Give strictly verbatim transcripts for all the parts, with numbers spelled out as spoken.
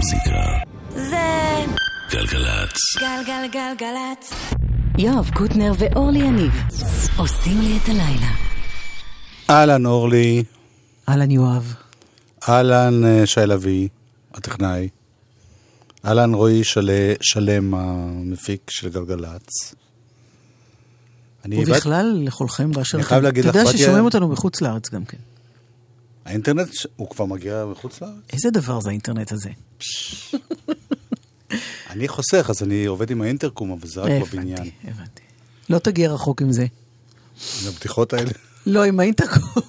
המוזיקה זה גלגלצ גלגלגלגלצ יואב קוטנר ואורלי יניב עושים לי את הלילה. אהלן אורלי. אהלן יואב. אהלן שי לוי הטכנאי. אהלן רועי שלם המפיק של גלגלצ. ובכלל לכולכם באשר לכם. אתה יודע ששומעים אותנו מחוץ לארץ גם כן. האינטרנט הוא כבר מגיע מחוץ לארץ? איזה דבר זה האינטרנט הזה? אני חוסך, אז אני עובד עם האינטרקום, אבל זה רק בבניין. הבנתי, הבנתי. לא תגיע רחוק עם זה. עם הבטיחות האלה? לא, עם האינטרקום.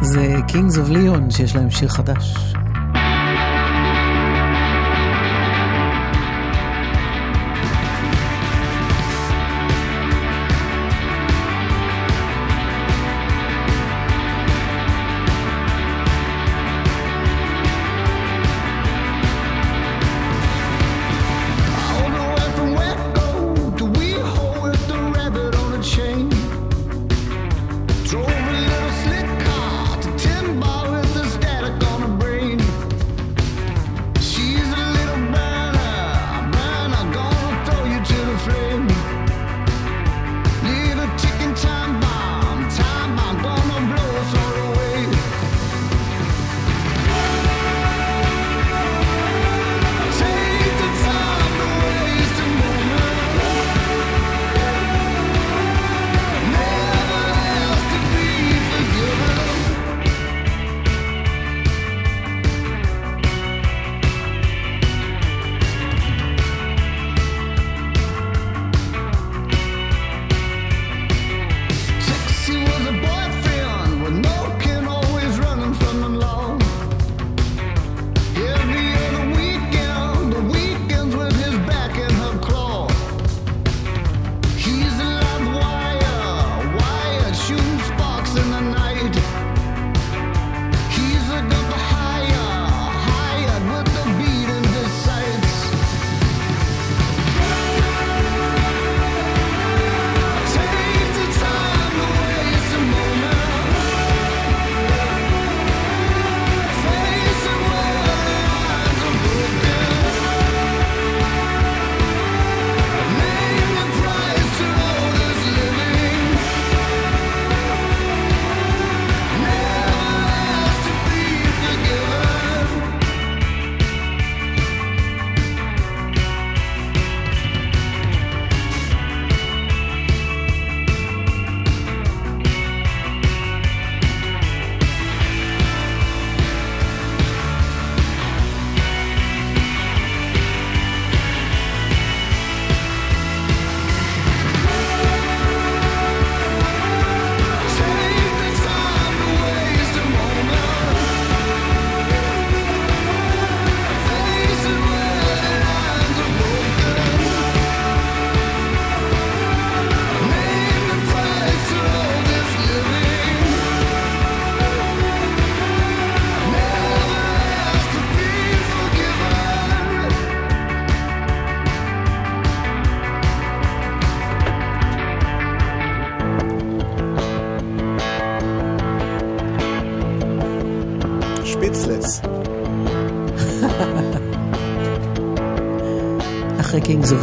זה Kings of Leon, שיש להם שיר חדש. Kings of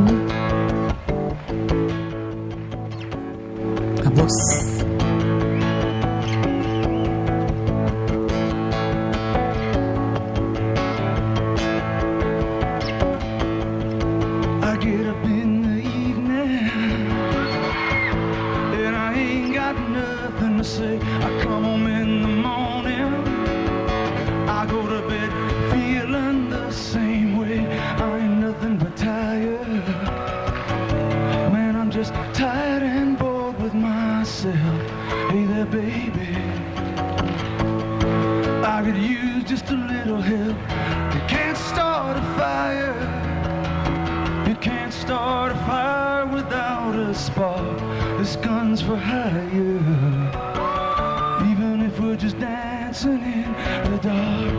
הבוס. I get up in the evening and I ain't got nothing to say. I come home in the morning, I go to bed feeling the same way. I ain't nothing but tired, man, I'm just tired and bored with myself. Hey there, baby, I could use just a little help. You can't start a fire, you can't start a fire without a spark. This gun's for hire, even if we're just dancing in the dark.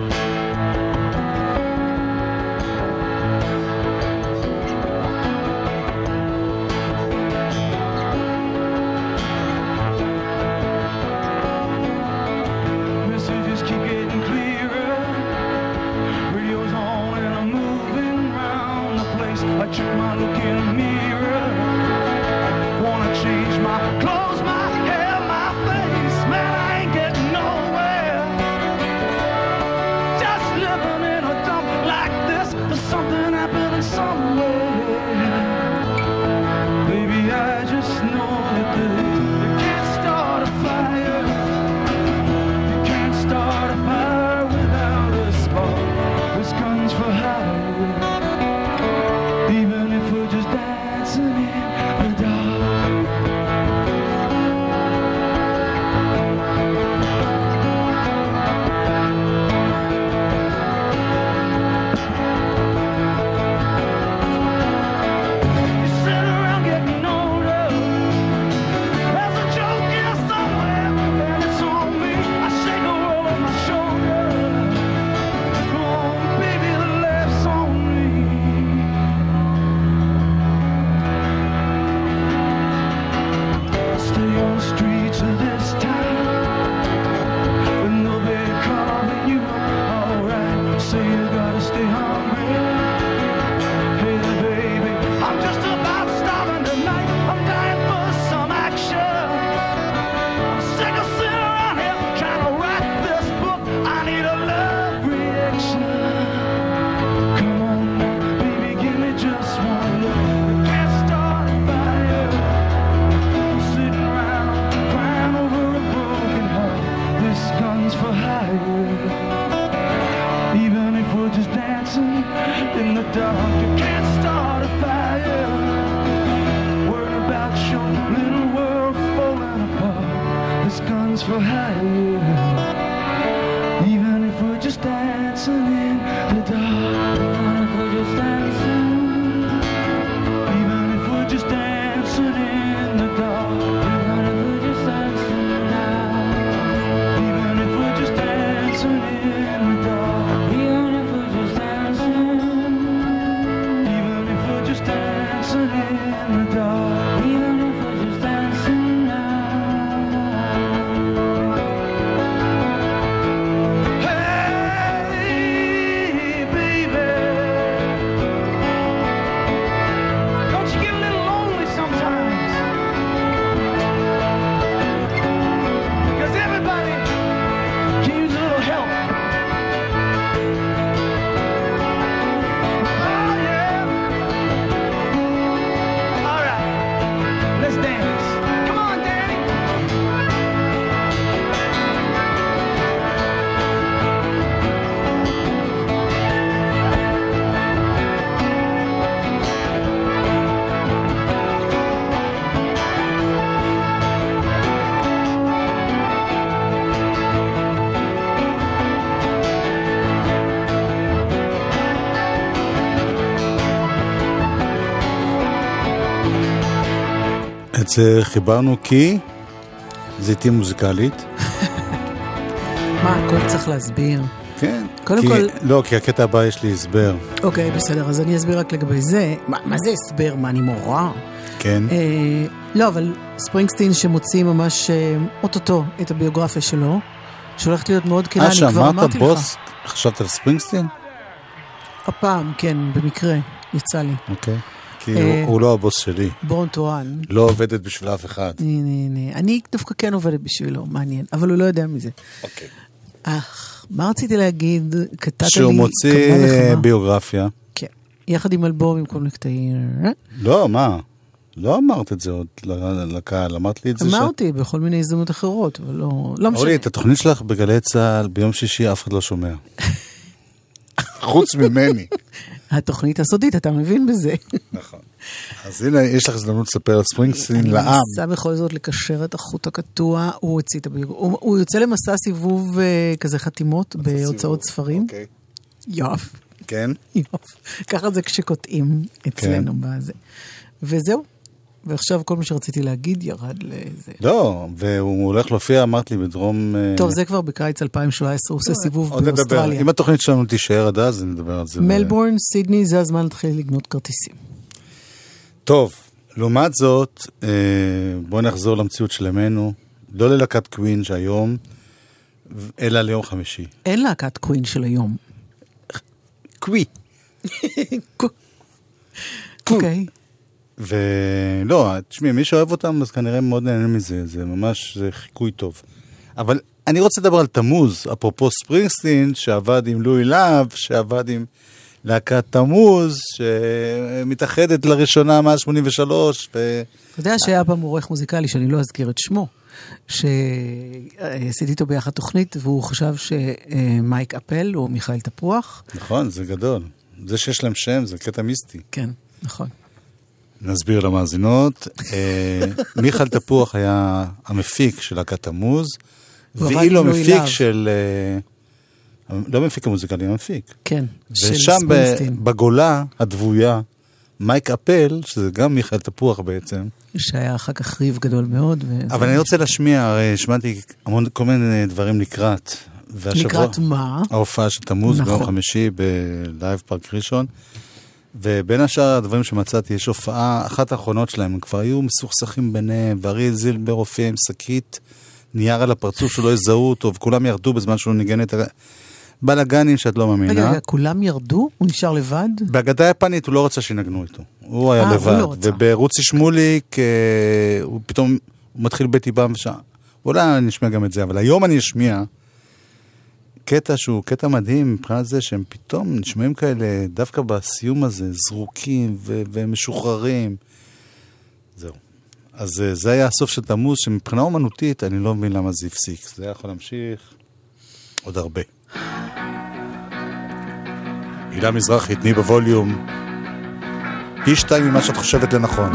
but you might look in a mirror. I wanna change my clothes, my hair, my face. Man, I ain't getting nowhere. Just living in a dump like this. There's something happening somewhere. Baby, I just know that this. חיברנו כי זה תהיה מוזיקלית. מה, הכל צריך להסביר? כן, קודם כל... לא, כי הקטע הבא יש לי הסבר. אוקיי, בסדר, אז אני אסביר רק לגבי זה. מה זה הסבר? מה, אני מורה? כן. לא, אבל ספרינגסטין שמוציא ממש אוטוטו את הביוגרפיה שלו, שהולכת להיות מאוד כנה, אני כבר אמרתי לך. בוס, חשבת על ספרינגסטין? הפעם, כן, במקרה, יצא לי. אוקיי. כי הוא לא הבוס שלי. בורן טורן. לא עובדת בשביל אף אחד. אני דווקא כן עובדת בשבילו, מעניין. אבל הוא לא יודע מזה. אוקיי. אך, מה רציתי להגיד? קטעת לי... שהוא מוציא ביוגרפיה. כן. יחד עם אלבום, עם כל מיני קטעים. לא, מה? לא אמרת את זה עוד לקהל. אמרת לי את זה ש... אמרתי, בכל מיני הזדמנות אחרות, אבל לא... אולי, את התוכנית שלך בגלי צהל, ביום שישי אף אחד לא שומע. חוץ ממני. התוכנית הסודית, אתה מבין בזה. נכון. אז הנה, יש לך הזדמנות לספר על ספרינגסטין לעם. אני מנסה בכל זאת לקשר את החוט הקטוע, הוא הוציא את הביוגרפיה. הוא יוצא למסע סיבוב כזה חתימות בהוצאות ספרים. אוקיי. יופ. כן? יופ. ככה זה כשקוטעים אצלנו בזה. וזהו. ועכשיו כל מה שרציתי להגיד ירד לזה. לא, והוא הולך להופיע, אמרת לי, בדרום... טוב, זה כבר בקיץ אלפיים שבע עשרה, הוא עושה סיבוב באוסטרליה. אם התוכנית שלנו תישאר עד אז, נדבר על זה. מלבורן, סידני, זה הזמן להתחיל לגנות כרטיסים. טוב, לעומת זאת, בואו נחזור למציאות שלנו, לא ללהקת קווין שהיום, אלא ליום חמישי. אין להקת קווין של היום. קווי. קווי. אוקיי. ולא, תשמעי, מי שאוהב אותם, אז כנראה מאוד נהנה מזה, זה ממש זה חיקוי טוב. אבל אני רוצה לדבר על תמוז, אפרופו ספרינגסטין, שעבד עם לואי לאב, שעבד עם להקת תמוז, שמתאחדת לראשונה מאה שמונים ושלוש. אתה יודע שהיה פעם עורך מוזיקלי, שאני לא אזכיר את שמו, שעשיתי איתו ביחד תוכנית, והוא חשב שמייק אפל או מיכאל תפוח. נכון, זה גדול. זה שיש להם שם, זה קטע מיסטי. כן, נכון. נסביר למאזינות. מיכל תפוח היה המפיק של להקת תמוז, ואילו המפיק של... לא מפיק המוזיקלי, המפיק. כן, של ספרינגסטין. ושם בגולה הדבויה, מייק אפל, שזה גם מיכל תפוח בעצם. שהיה אחר כך ריב גדול מאוד. אבל אני רוצה להשמיע, שמעתי כל מיני דברים לקראת. לקראת מה? ההופעה של תמוז, ביום חמישי, בלייב פארק ראשון. ובין השאר הדברים שמצאתי, יש הופעה, אחת האחרונות שלהם, הם כבר היו מסוכסכים ביניהם, ואריאל זילבר הופיע עם שקית, נייר על הפרצוף שלא יזהו אותו, וכולם ירדו בזמן שהוא ניגן את הבלגנים שאת לא מאמינה. רגע, רגע, כולם ירדו? הוא נשאר לבד? בהגדה היפנית הוא לא רצה שינגנו איתו. הוא היה 아, לבד. הוא לא רצה. ובערוצי שמוליק, הוא פתאום הוא מתחיל בטי בן ושם. אולי אני אשמיע גם את זה, אבל היום אני אשמיע קטע שהוא קטע מדהים מבחינת זה שהם פתאום נשמעים כאלה דווקא בסיום הזה, זרוקים ו- ומשוחררים. זהו. אז זה היה הסוף של תמוז, שמבחינה אומנותית אני לא מבין למה זה הפסיק. זה יכול להמשיך עוד הרבה. הילה מזרחי, תני בווליום פי שתיים ממה שאת חושבת לנכון.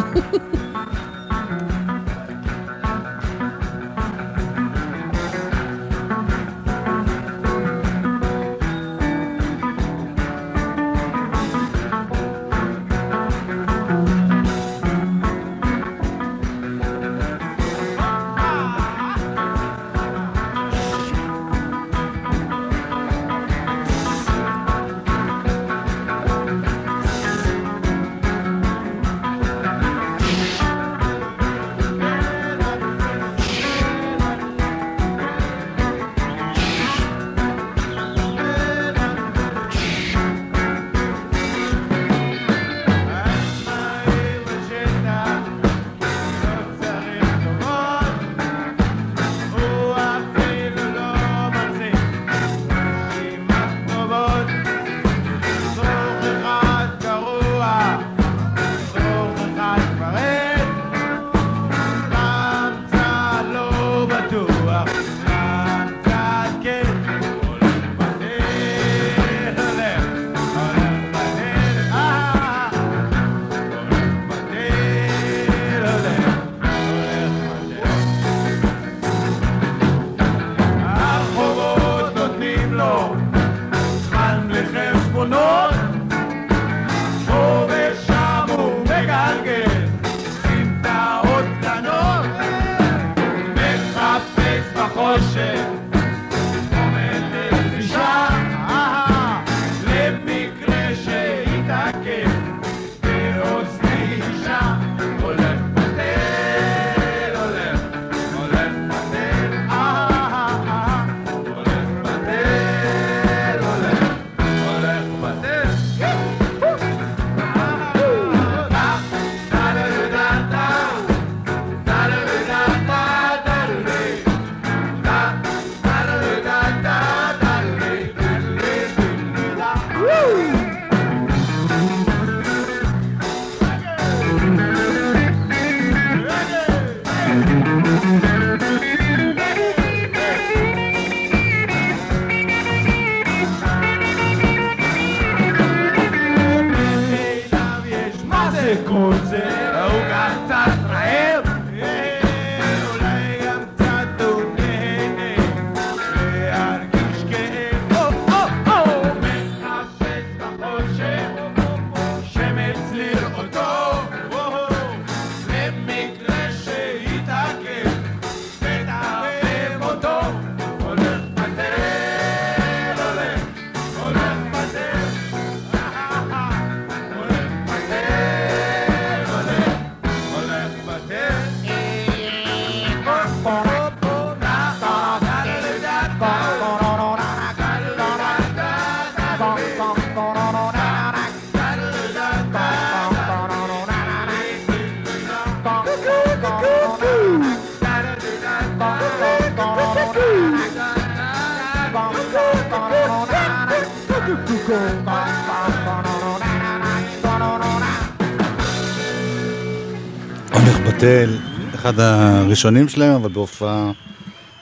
עומר פטל, אחד הראשונים שלהם, אבל בהופעה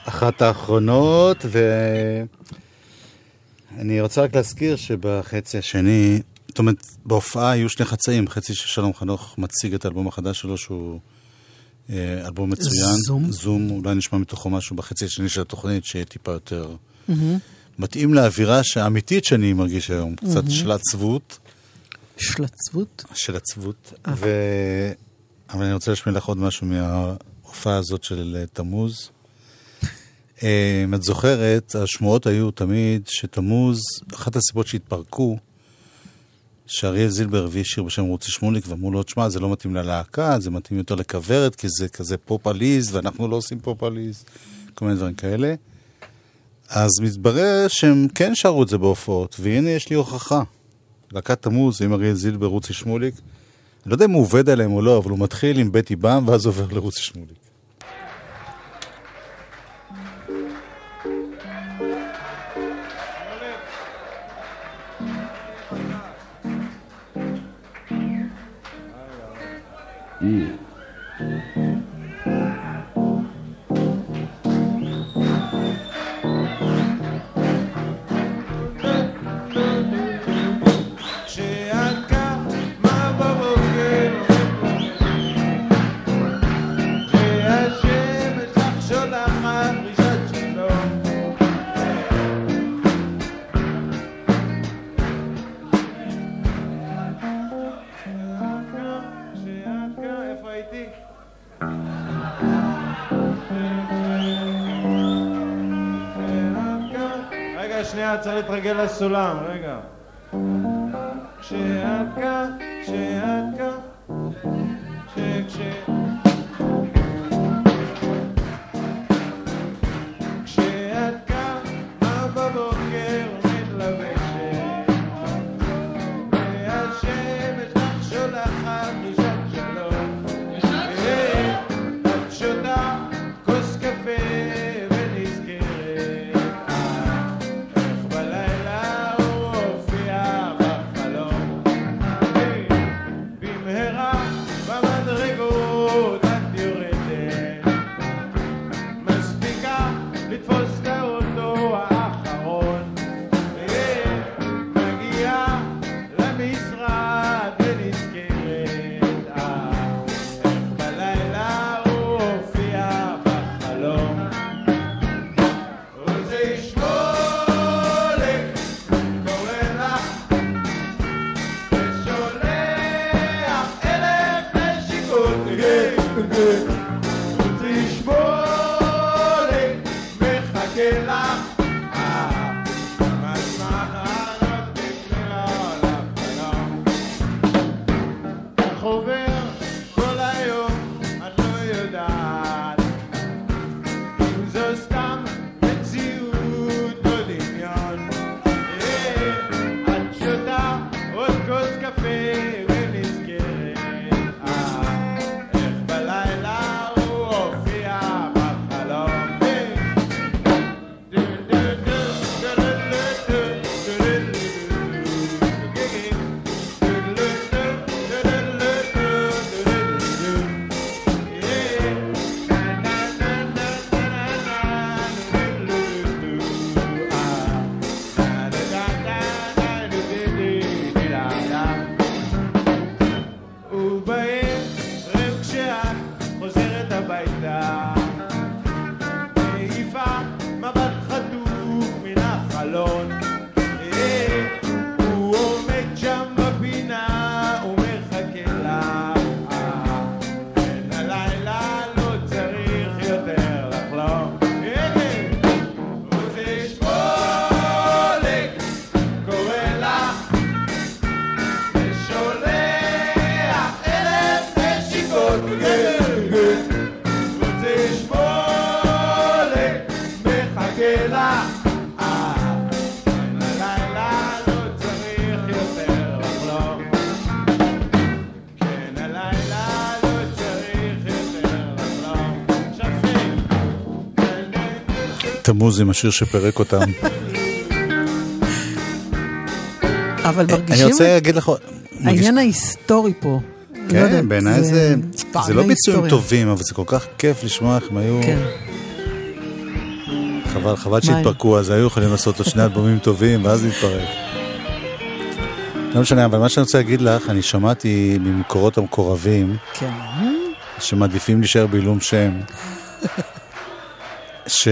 אחת האחרונות, ואני רוצה רק להזכיר שבחצי השני, זאת אומרת, בהופעה היו שני חצאים, חצי ששלום חנוך מציג את האלבום החדש שלו, שהוא אלבום מצוין, זום, זום אולי נשמע מתוכו משהו בחצי השני של התוכנית, שיהיה טיפה יותר מתאים לאווירה האמיתית שאני מרגיש היום, קצת של עצבות. של עצבות? של עצבות, ו... אבל אני רוצה לשמיע לך עוד משהו מההופעה הזאת של תמוז. אם את זוכרת, השמועות היו תמיד שתמוז, אחת הסיבות שהתפרקו, שאריאל זילבר הביא שיר בשם רוצי שמוליק, ואמרו לו, תשמע, זה לא מתאים ללהקה, זה מתאים יותר לכוורת, כי זה כזה פופליז, ואנחנו לא עושים פופליז, כל מיני דברים כאלה. אז מתברר שהם כן שרו את זה בהופעות, והנה יש לי הוכחה. להקת תמוז, עם אריאל זילבר, רוצי שמוליק, אני לא יודע אם הוא עובד עליהם או לא, אבל הוא מתחיל עם בטי בן, ואז עובר לרוצי שמוליק. Mm. צריך להתרגל לסולם, רגע. כשאת כך, כשאת כך, כשכש... כשאת כך, מה בבוקר מתלבשת? והשמש לך שולחת רישת שלום. את שותה כוס קפה. תמוז עם השיר שפרק אותם. אבל מרגישים... אני רוצה להגיד לך... העניין ההיסטורי פה. כן, בעיניי זה... זה לא ביצועים טובים, אבל זה כל כך כיף לשמוע איך הם היו... חבל, חבל שהתפרקו, אז היו יכולים לעשות לו שני אלבומים טובים, ואז להתפרק. לא משנה, אבל מה שאני רוצה להגיד לך, אני שמעתי ממקורות המקורבים, שמעדיפים להישאר בעילום שם, ש...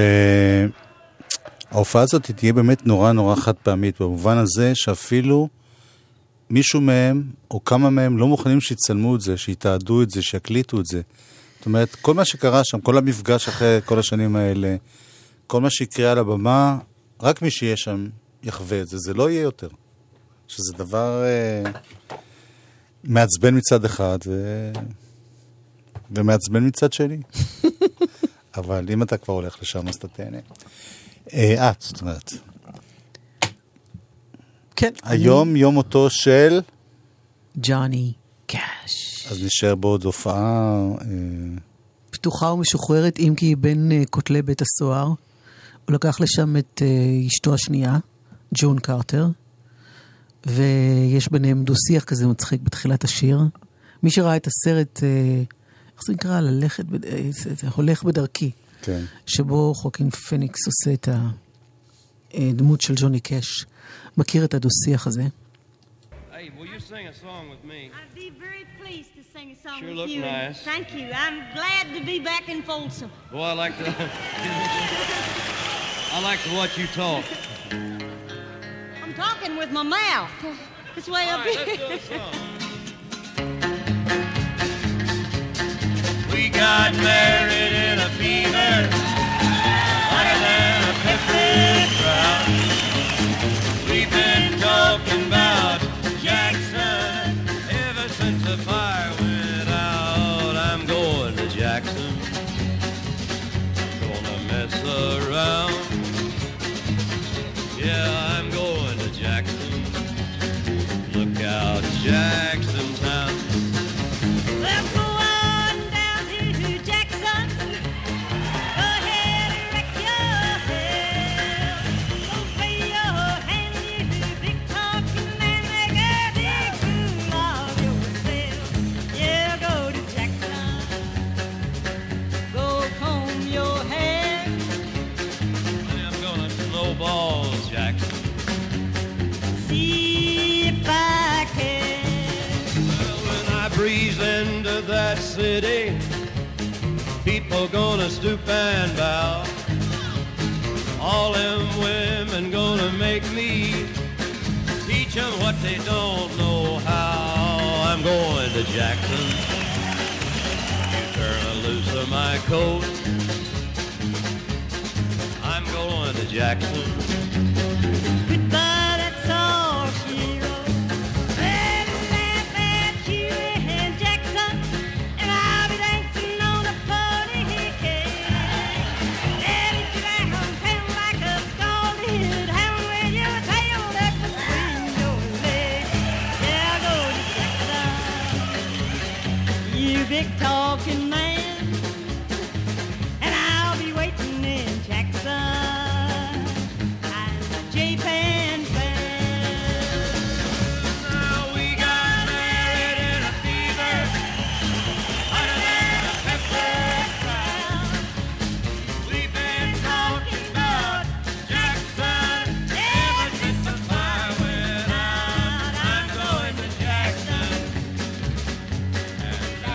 ההופעה הזאת תהיה באמת נורא נורא חד פעמית, במובן הזה שאפילו מישהו מהם, או כמה מהם, לא מוכנים שיצלמו את זה, שיתעדו את זה, שיקליטו את זה. זאת אומרת, כל מה שקרה שם, כל המפגש אחרי כל השנים האלה, כל מה שיקרה על הבמה, רק מי שיהיה שם יחווה את זה, זה לא יהיה יותר. שזה דבר אה, מעצבן מצד אחד, ו... ומעצבן מצד שני. אבל אם אתה כבר הולך לשם, אז אתה תהנה. את, זאת אומרת. כן. היום יום אותו של... ג'וני קאש. אז נשאר בעוד הופעה... פתוחה ומשוחררת, אם כי היא בין כותלי בית הסוהר. הוא לקח לשם את אשתו השנייה, ג'ון קארטר, ויש ביניהם דו-שיח כזה מצחיק בתחילת השיר. מי שראה את הסרט, איך זה נקרא? ללכת, הולך בדרכי. שבו חוקין פניקס עושה את הדמות של ג'וני קאש, מכיר את הדו-שיח הזה. Hey, will you sing a song with me? I'd be very pleased to sing a song with you. Thank you. I'm glad to be back in Folsom. Well, I like to I like to watch you talk. I'm talking with my mouth. This way up here. We got married in a fever. Hotter than a peppermint drought. We've been talking about Jackson ever since the fire went out. I'm going to Jackson. Gonna mess around. Yeah, I'm going to Jackson. Look out, Jackson Town. That city, people gonna stoop and bow. All them women gonna make me teach them what they don't know how. I'm going to Jackson. You turn loose of my coat. I'm going to Jackson. Goodbye, that's all she wrote. Big talking man, and I'll be waiting in Jackson. I'm a J-Pan fan. Now we got married in a fever, hotter than a pepper. We've been talking about Jackson ever since the fire went out. I'm going to Jackson. And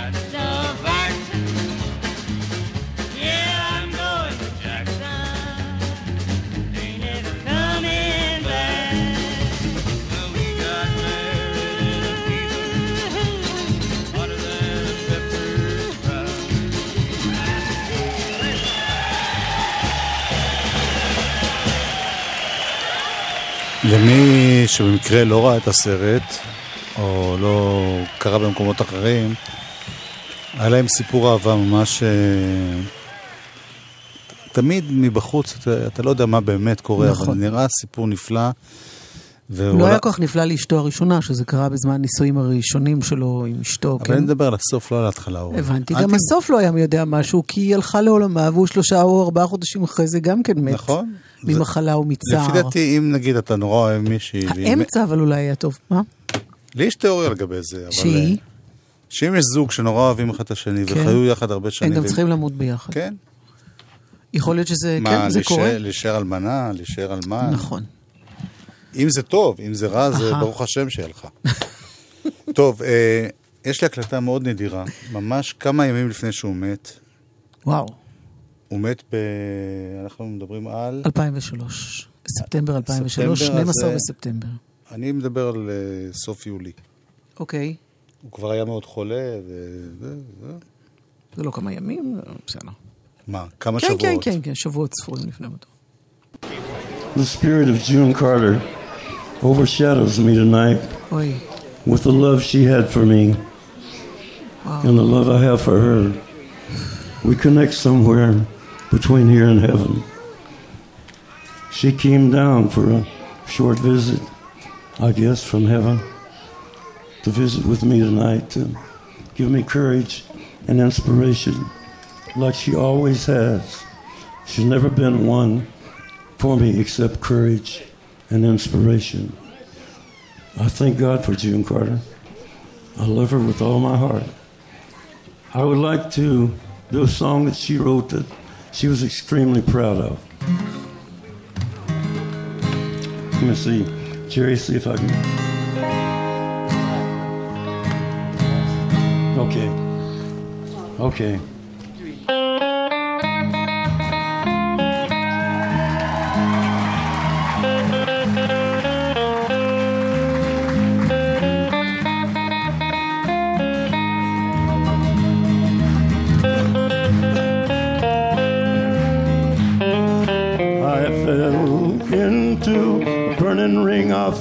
למי שבמקרה לא ראה את הסרט, או לא קרה במקומות אחרים, היה להם סיפור אהבה ממש... תמיד מבחוץ, אתה, אתה לא יודע מה באמת קורה, נכון. אבל נראה סיפור נפלא, לא היה כוח נפלא לאשתו הראשונה, שזה קרה בזמן נישואים הראשונים שלו עם אשתו. אבל אני מדבר על הסוף, לא על ההתחלה. הבנתי, גם הסוף לא היה מיודע משהו, כי היא הלכה לעולמה, והוא שלושה או ארבעה חודשים אחרי זה גם כן מת. נכון. ממחלה ומצער. לפי דעתי, אם נגיד אתה נורא אוהב מישהי... האמצע אבל אולי היה טוב, מה? לי יש תיאוריה לגבי זה, אבל... שהיא? שאם יש זוג שנורא אוהבים אחד את השני, וחיו יחד הרבה שנים... הם גם צריכים למות ביחד. כן. יכול להיות שזה... מה, להישאר אלמנה, להישאר אלמן? נכון. אם זה טוב, אם זה רע, זה ברוך השם שיהיה לך. טוב, יש לי הקלטה מאוד נדירה, ממש כמה ימים לפני שהוא מת. וואו. הוא מת ב... אנחנו מדברים על... אלפיים ושלוש, ספטמבר אלפיים ושלוש, שנים עשר בספטמבר. אני מדבר על סוף יולי. אוקיי. הוא כבר היה מאוד חולה, וזה... זה לא כמה ימים, בסדר. מה, כמה שבועות? כן, כן, כן, שבועות ספורים לפני מותו. The spirit of June Carter overshadows me tonight Oy. with the love she had for me wow. and the love I have for her. We connect somewhere between here and heaven. She came down for a short visit, I guess, from heaven to visit with me tonight, to give me courage and inspiration like she always has. She's never been one for me except courage and inspiration. I thank God for June Carter. I love her with all my heart. I would like to do a song that she wrote that she was extremely proud of. Let me see. Jerry, see if I can... Okay. Okay.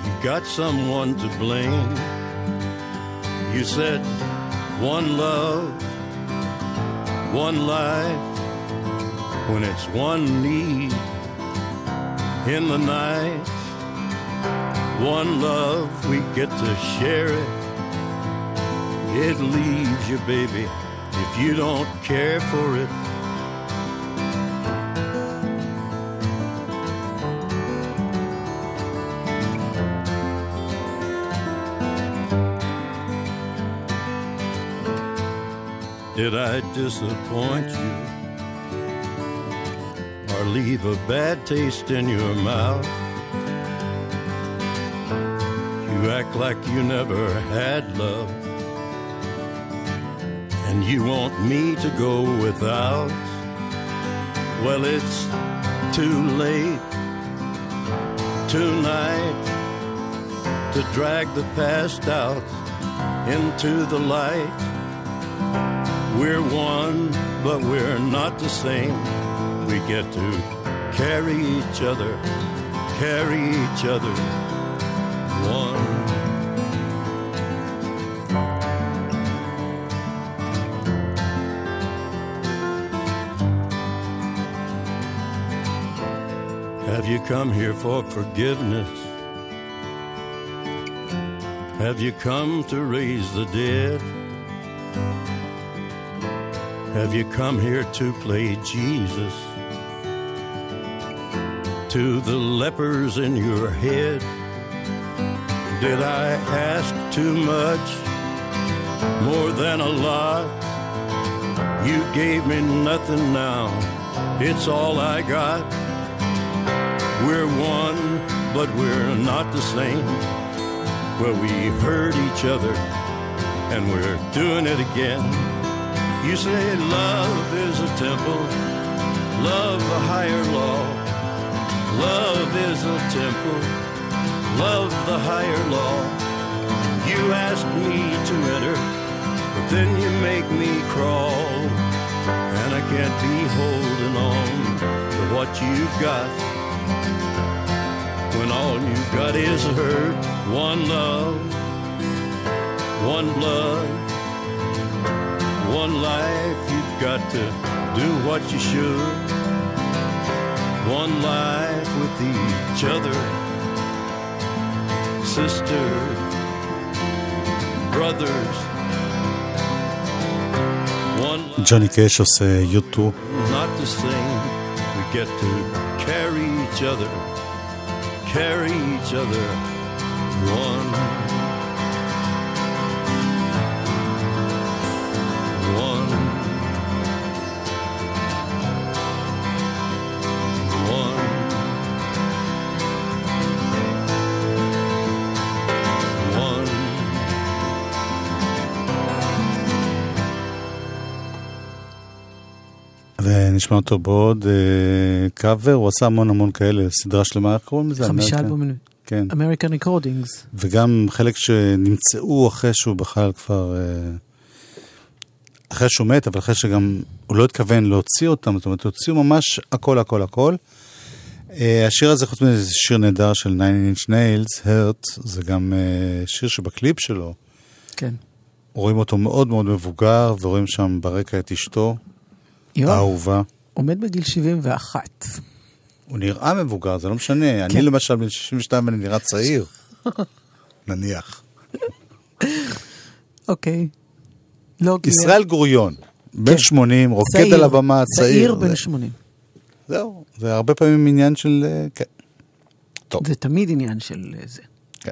You got someone to blame. You said one love, one life, when it's one need in the night. One love, we get to share it. It leaves you, baby, if you don't care for it. Did I disappoint you or leave a bad taste in your mouth? You act like you never had love, and you want me to go without. Well, it's too late tonight to drag the past out into the light. We're one, but we're not the same. We get to carry each other, carry each other, one. Have you come here for forgiveness? Have you come to raise the dead? Have you come here to play Jesus to the lepers in your head? Did I ask too much? More than a lot? You gave me nothing now. It's all I got. We're one, but we're not the same. Well, we hurt each other, and we're doing it again. You say love is a temple, love a higher law. Love is a temple, love the higher law. You ask me to enter, but then you make me crawl. And I can't be holding on to what you've got, when all you've got is a hurt. One love, one blood, one life. You've got to do what you should. One life with each other, sister, brothers. ג'וני קאש עושה יוטיוב. Not the same. We get to carry each other, carry each other, one, one, one, one. ונשמע אותו בעוד קאבר, הוא עשה המון המון כאלה, סדרה שלמה, איך קוראים לזה? חמישה אלבומים. כן. American Recordings. וגם חלק שנמצאו אחרי שהוא בכלל כבר, אחרי שהוא מת, אבל אחרי שגם הוא לא התכוון להוציא אותם, זאת אומרת, הוציאו ממש הכל, הכל, הכל. השיר הזה חוץ מזה שיר נהדר של Nine Inch Nails, Hurt, זה גם שיר שבקליפ שלו. כן. רואים אותו מאוד מאוד מבוגר, ורואים שם ברקע את אשתו. אהובה. עומד בגיל שבעים ואחת. הוא נראה מבוגר, זה לא משנה. אני למשל בן שישים ושתיים, אני נראה צעיר. נניח. אוקיי. ישראל גוריון, בן שמונים, רוקד על הבמה, צעיר. צעיר בן שמונים. זהו, זה הרבה פעמים עניין של... זה תמיד עניין של זה. כן.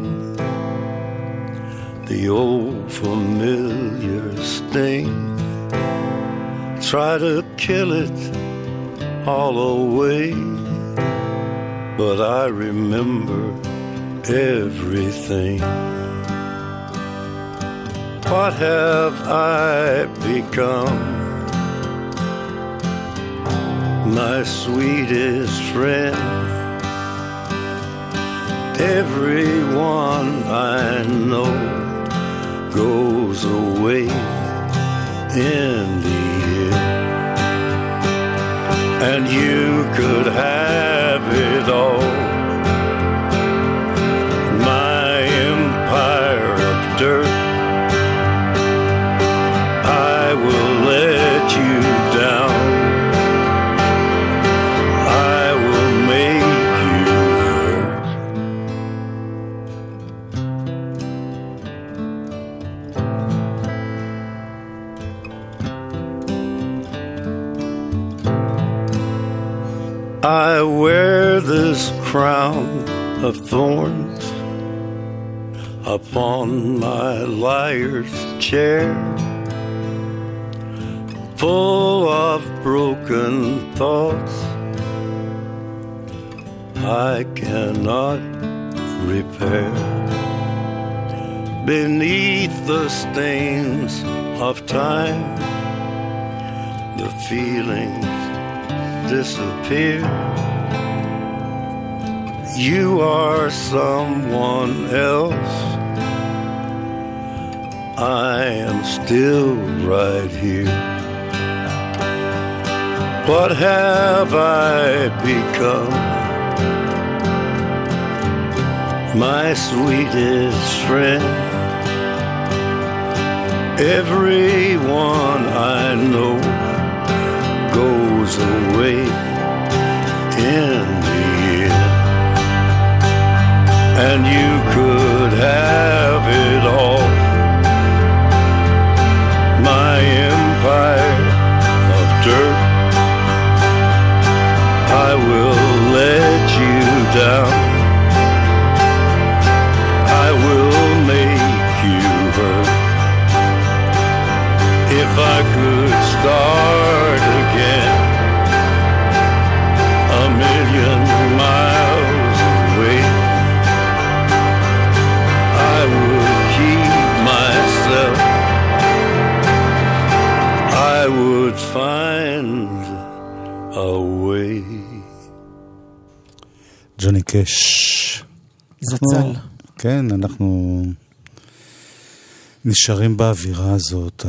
the old familiar sting. Try to kill it all away, but I remember everything. What have I become? My sweetest friend, everyone I know goes away in the end. And you could have it all, my empire of dirt. I will let you down, I will make you hurt. I wear this crown of thorns upon my liar's chair, full of broken thoughts I cannot repair. Beneath the stains of time, the feelings disappear. You are someone else, I am still right here. What have I become? My sweetest friend, everyone I know goes away in the end. And you could have it all, my empire of dirt. I will let you down, I will make you hurt. If I could start again a million miles away, I would keep myself, I would find a way. ג'וני קאש זצל. כן, אנחנו נשארים באווירה הזאת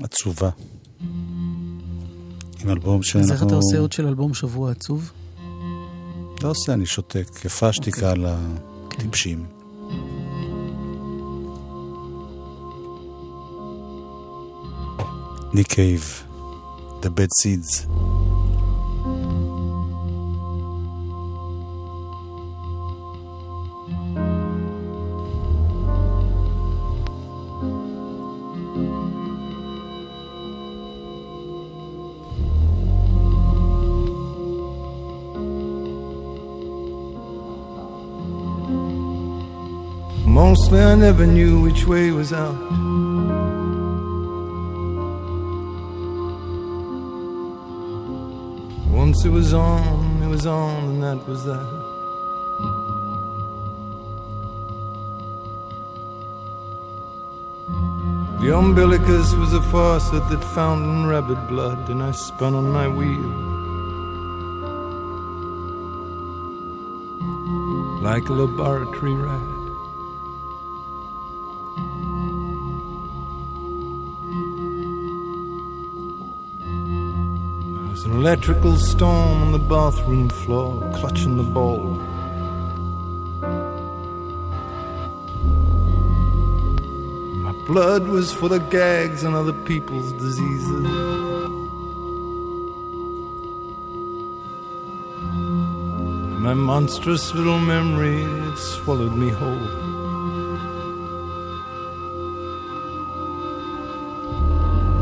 העצובה. עם אלבום שאנחנו... אז איך אתה עושה עוד של אלבום שבוע עצוב? לא עושה, אני שותק. יפה שתיקה על הטיפשים. ניק קייב, The Bad Seeds. Mostly I never knew which way was out. Once it was on, it was on, and that was that. The umbilicus was a faucet that fountained rabid blood, and I spun on my wheel like a laboratory rat. An electrical storm on the bathroom floor, clutching the bowl. My blood was full of gags and other people's diseases. And my monstrous little memory, it swallowed me whole.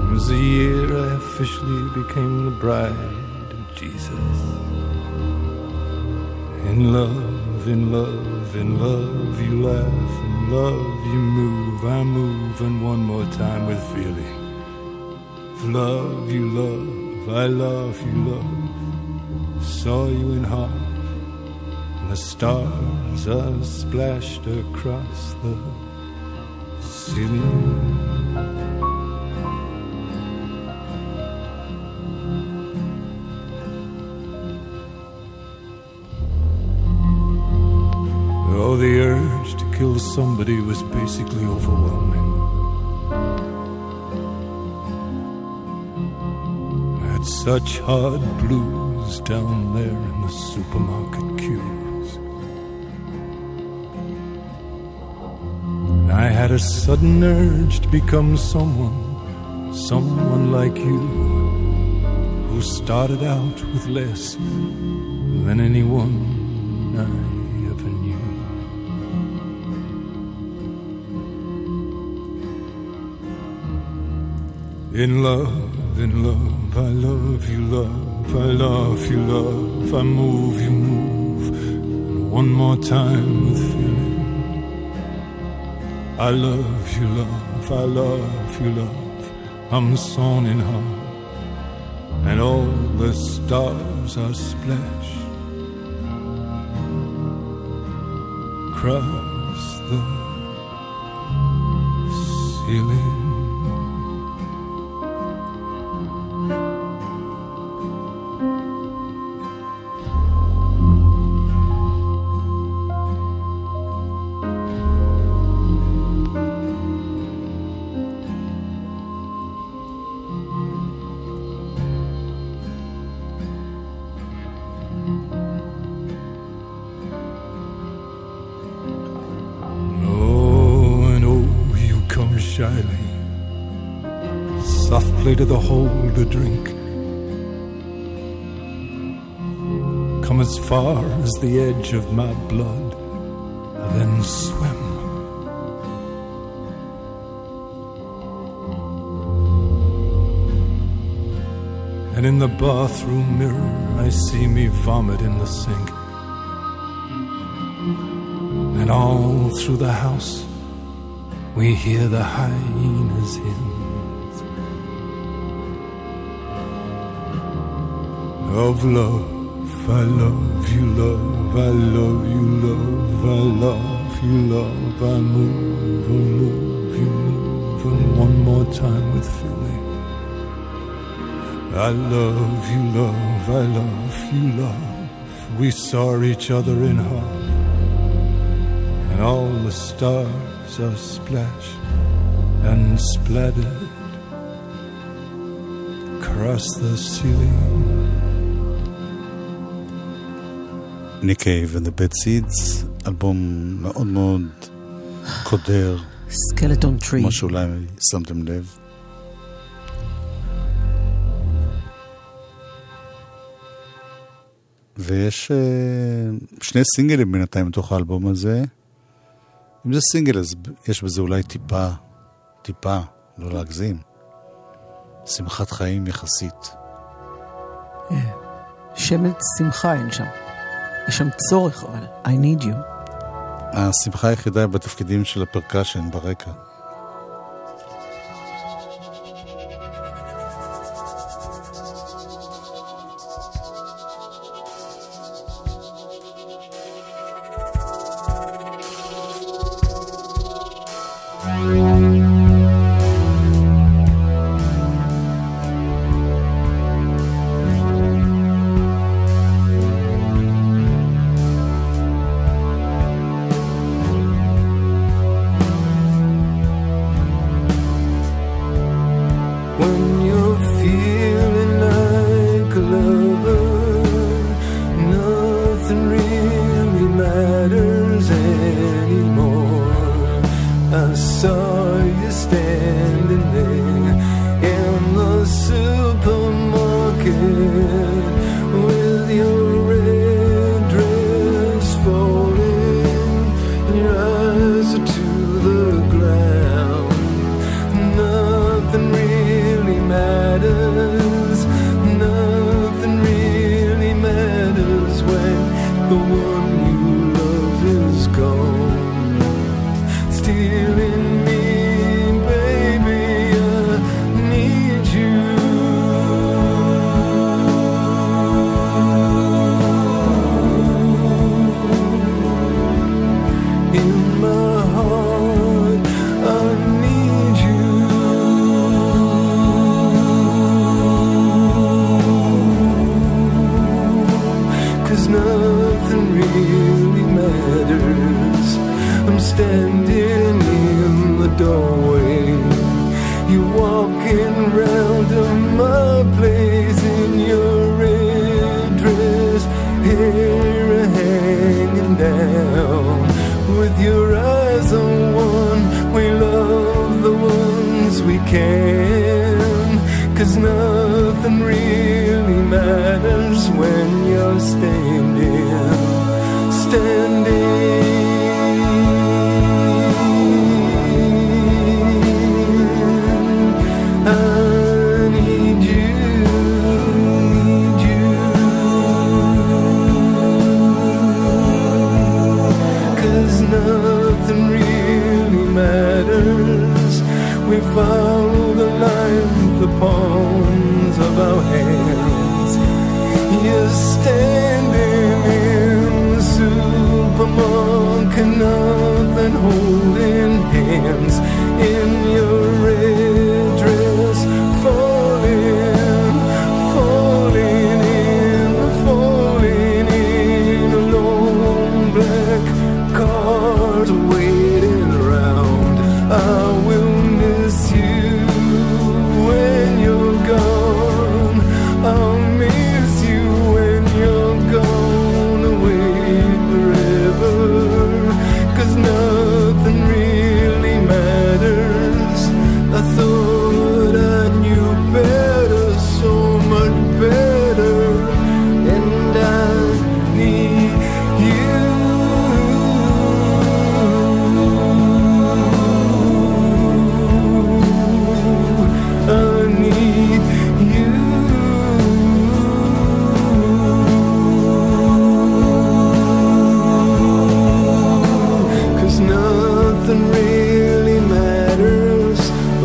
It was the year I officially became the bride of Jesus. In love, in love, in love you laugh, in love you move, I move, and one more time with feeling. Love you love, I love you love, saw you in heart, and the stars are splashed across the ceiling. Oh, the urge to kill somebody was basically overwhelming. I had such hard blues down there in the supermarket queues. I had a sudden urge to become someone, someone like you, who started out with less than anyone I ever knew. In love, in love, I love you, love, I love you, love, I move, you move, and one more time with feeling. I love you, love, I love you, love, I'm sown in heart, and all the stars are splashed across the ceiling. To the hold a drink, come as far as the edge of my blood, and then swim. And in the bathroom mirror I see me vomit in the sink, and all through the house we hear the hyenas hymn of love. I love you, love, I love you, love, I love you, love, I move, I move, you move, and one more time with feeling. I love you, love, I love you, love, we saw each other in heart, and all the stars are splashed and splattered across the ceiling. Nick Cave and the Bad Seeds, אלבום מאוד מאוד קודר. Skeleton Tree. כמו שאולי שמתם לב. ויש uh, שני סינגלים בינתיים בתוך האלבום הזה. אם זה סינגל אז יש בזה אולי טיפה, טיפה, לא להגזים. שמחת חיים יחסית. שמץ שמחה אין שם. יש שם צורך, אבל I need you. השמחה היחידה היא בתפקידים של הפרקשן ברקע. matters anymore. I saw you standing there in the supermarket with your red dress falling, and your eyes are to the ground. Nothing really matters. Nothing really matters when the one you love is gone. Still in standing in the doorway, you're walking round to my place in your red dress, hair hanging down, with your eyes on one. We love the ones we can, 'cause nothing really matters when you're standing, standing. Nothing really matters. We follow the line, the palms of our hands. You're standing in the supermarket, nothing holding hands. In your red dress, falling, falling in, falling in a long black cars waiting around. I will miss you when you're gone. I'll miss you when you're gone away forever. 'Cause nothing really matters. I thought I knew better, so much better, and I need you. Nothing really matters.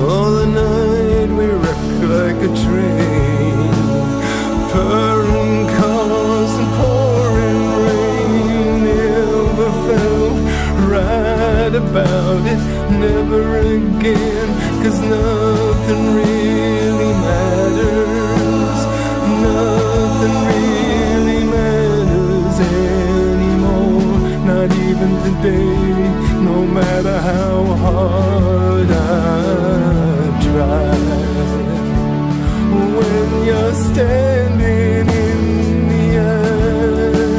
All the night we wreck like a train. Purring cars and pouring rain. Never felt right about it. Never again. 'Cause nothing really matters. Nothing really matters anymore. Not even today. No matter how hard I try, when you're standing in the air,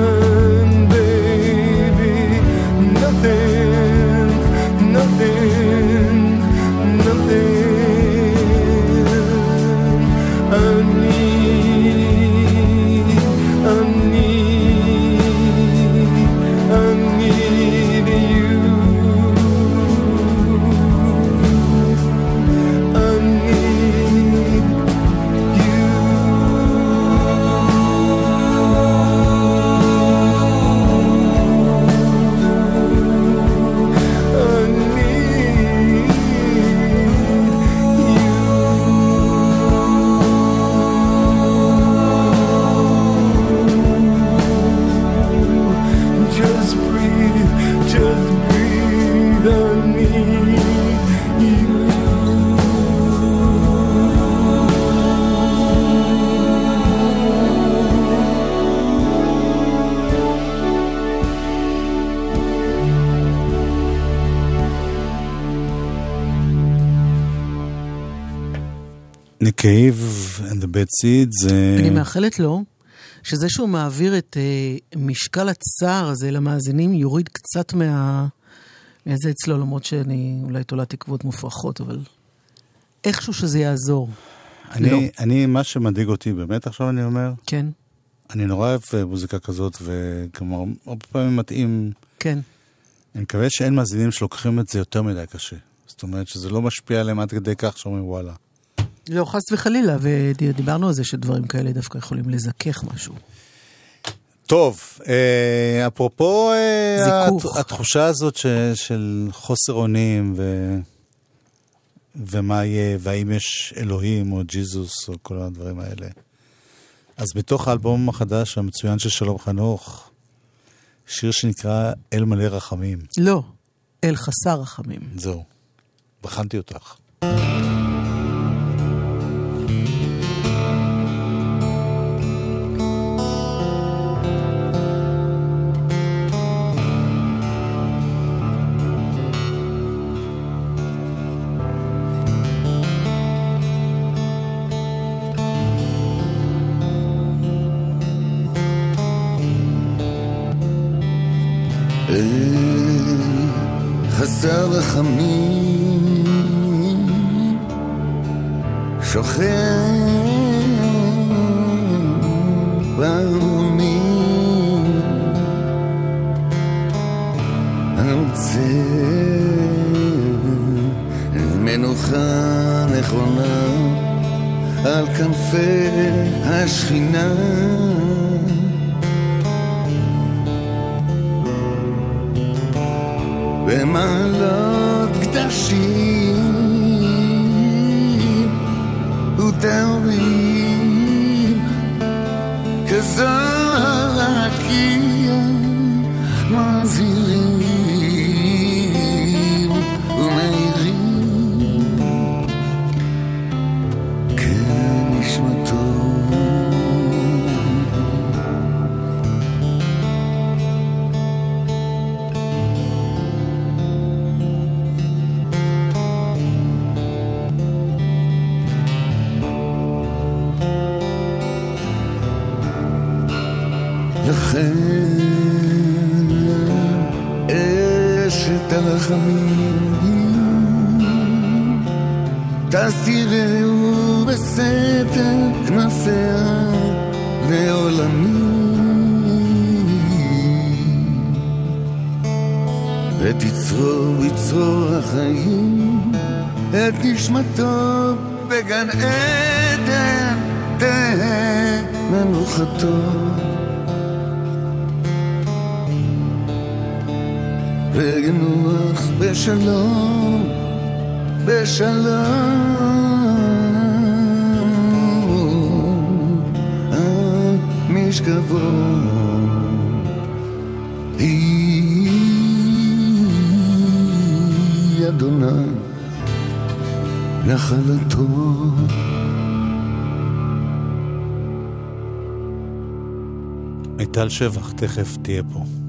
and baby, nothing, nothing, nothing, I need, I need. Nick Cave and the Bad Seeds. אני מאחלת לו שזה שהוא מעביר את uh, משקל הצער הזה למאזינים, יוריד קצת מה... מאיזה אצלו, למרות שאני אולי תולה תקוות מופרכות, אבל איכשהו שזה יעזור. אני, לא. אני, מה שמדאיג אותי, באמת עכשיו אני אומר, כן. אני נורא אוהב מוזיקה כזאת, וכמובן, הרבה פעמים מתאים. כן. אני מקווה שאין מאזינים שלוקחים את זה יותר מדי קשה. זאת אומרת שזה לא משפיע עליהם עד כדי כך שאומרים וואלה. לא, חס וחלילה, ודיברנו על זה שדברים כאלה דווקא יכולים לזכך משהו. טוב, אפרופו התחושה הזאת של חוסר אונים ומה יהיה, והאם יש אלוהים או ג'יזוס או כל הדברים האלה. אז בתוך האלבום החדש המצוין של שלום חנוך, שיר שנקרא אל מלא רחמים. לא, אל חסר רחמים. זהו, בחנתי אותך. חסר לחמים שוכן בעלומים אני רוצה מנוחה נכונה על כנפי השכינה במעלות קדשים ותאורים כזו הרקיע מזהירים ומהירים כנשמתו אשת הרחמים תסירהו בסתר כנפיה לעולמי ותצרור יצרור החיים את נשמתו בגן עדן תהא מנוחתו ונוח בשלום, בשלום, על משכבו. היא אדוני נחלתו. מיטל שבח תכף תהיה פה.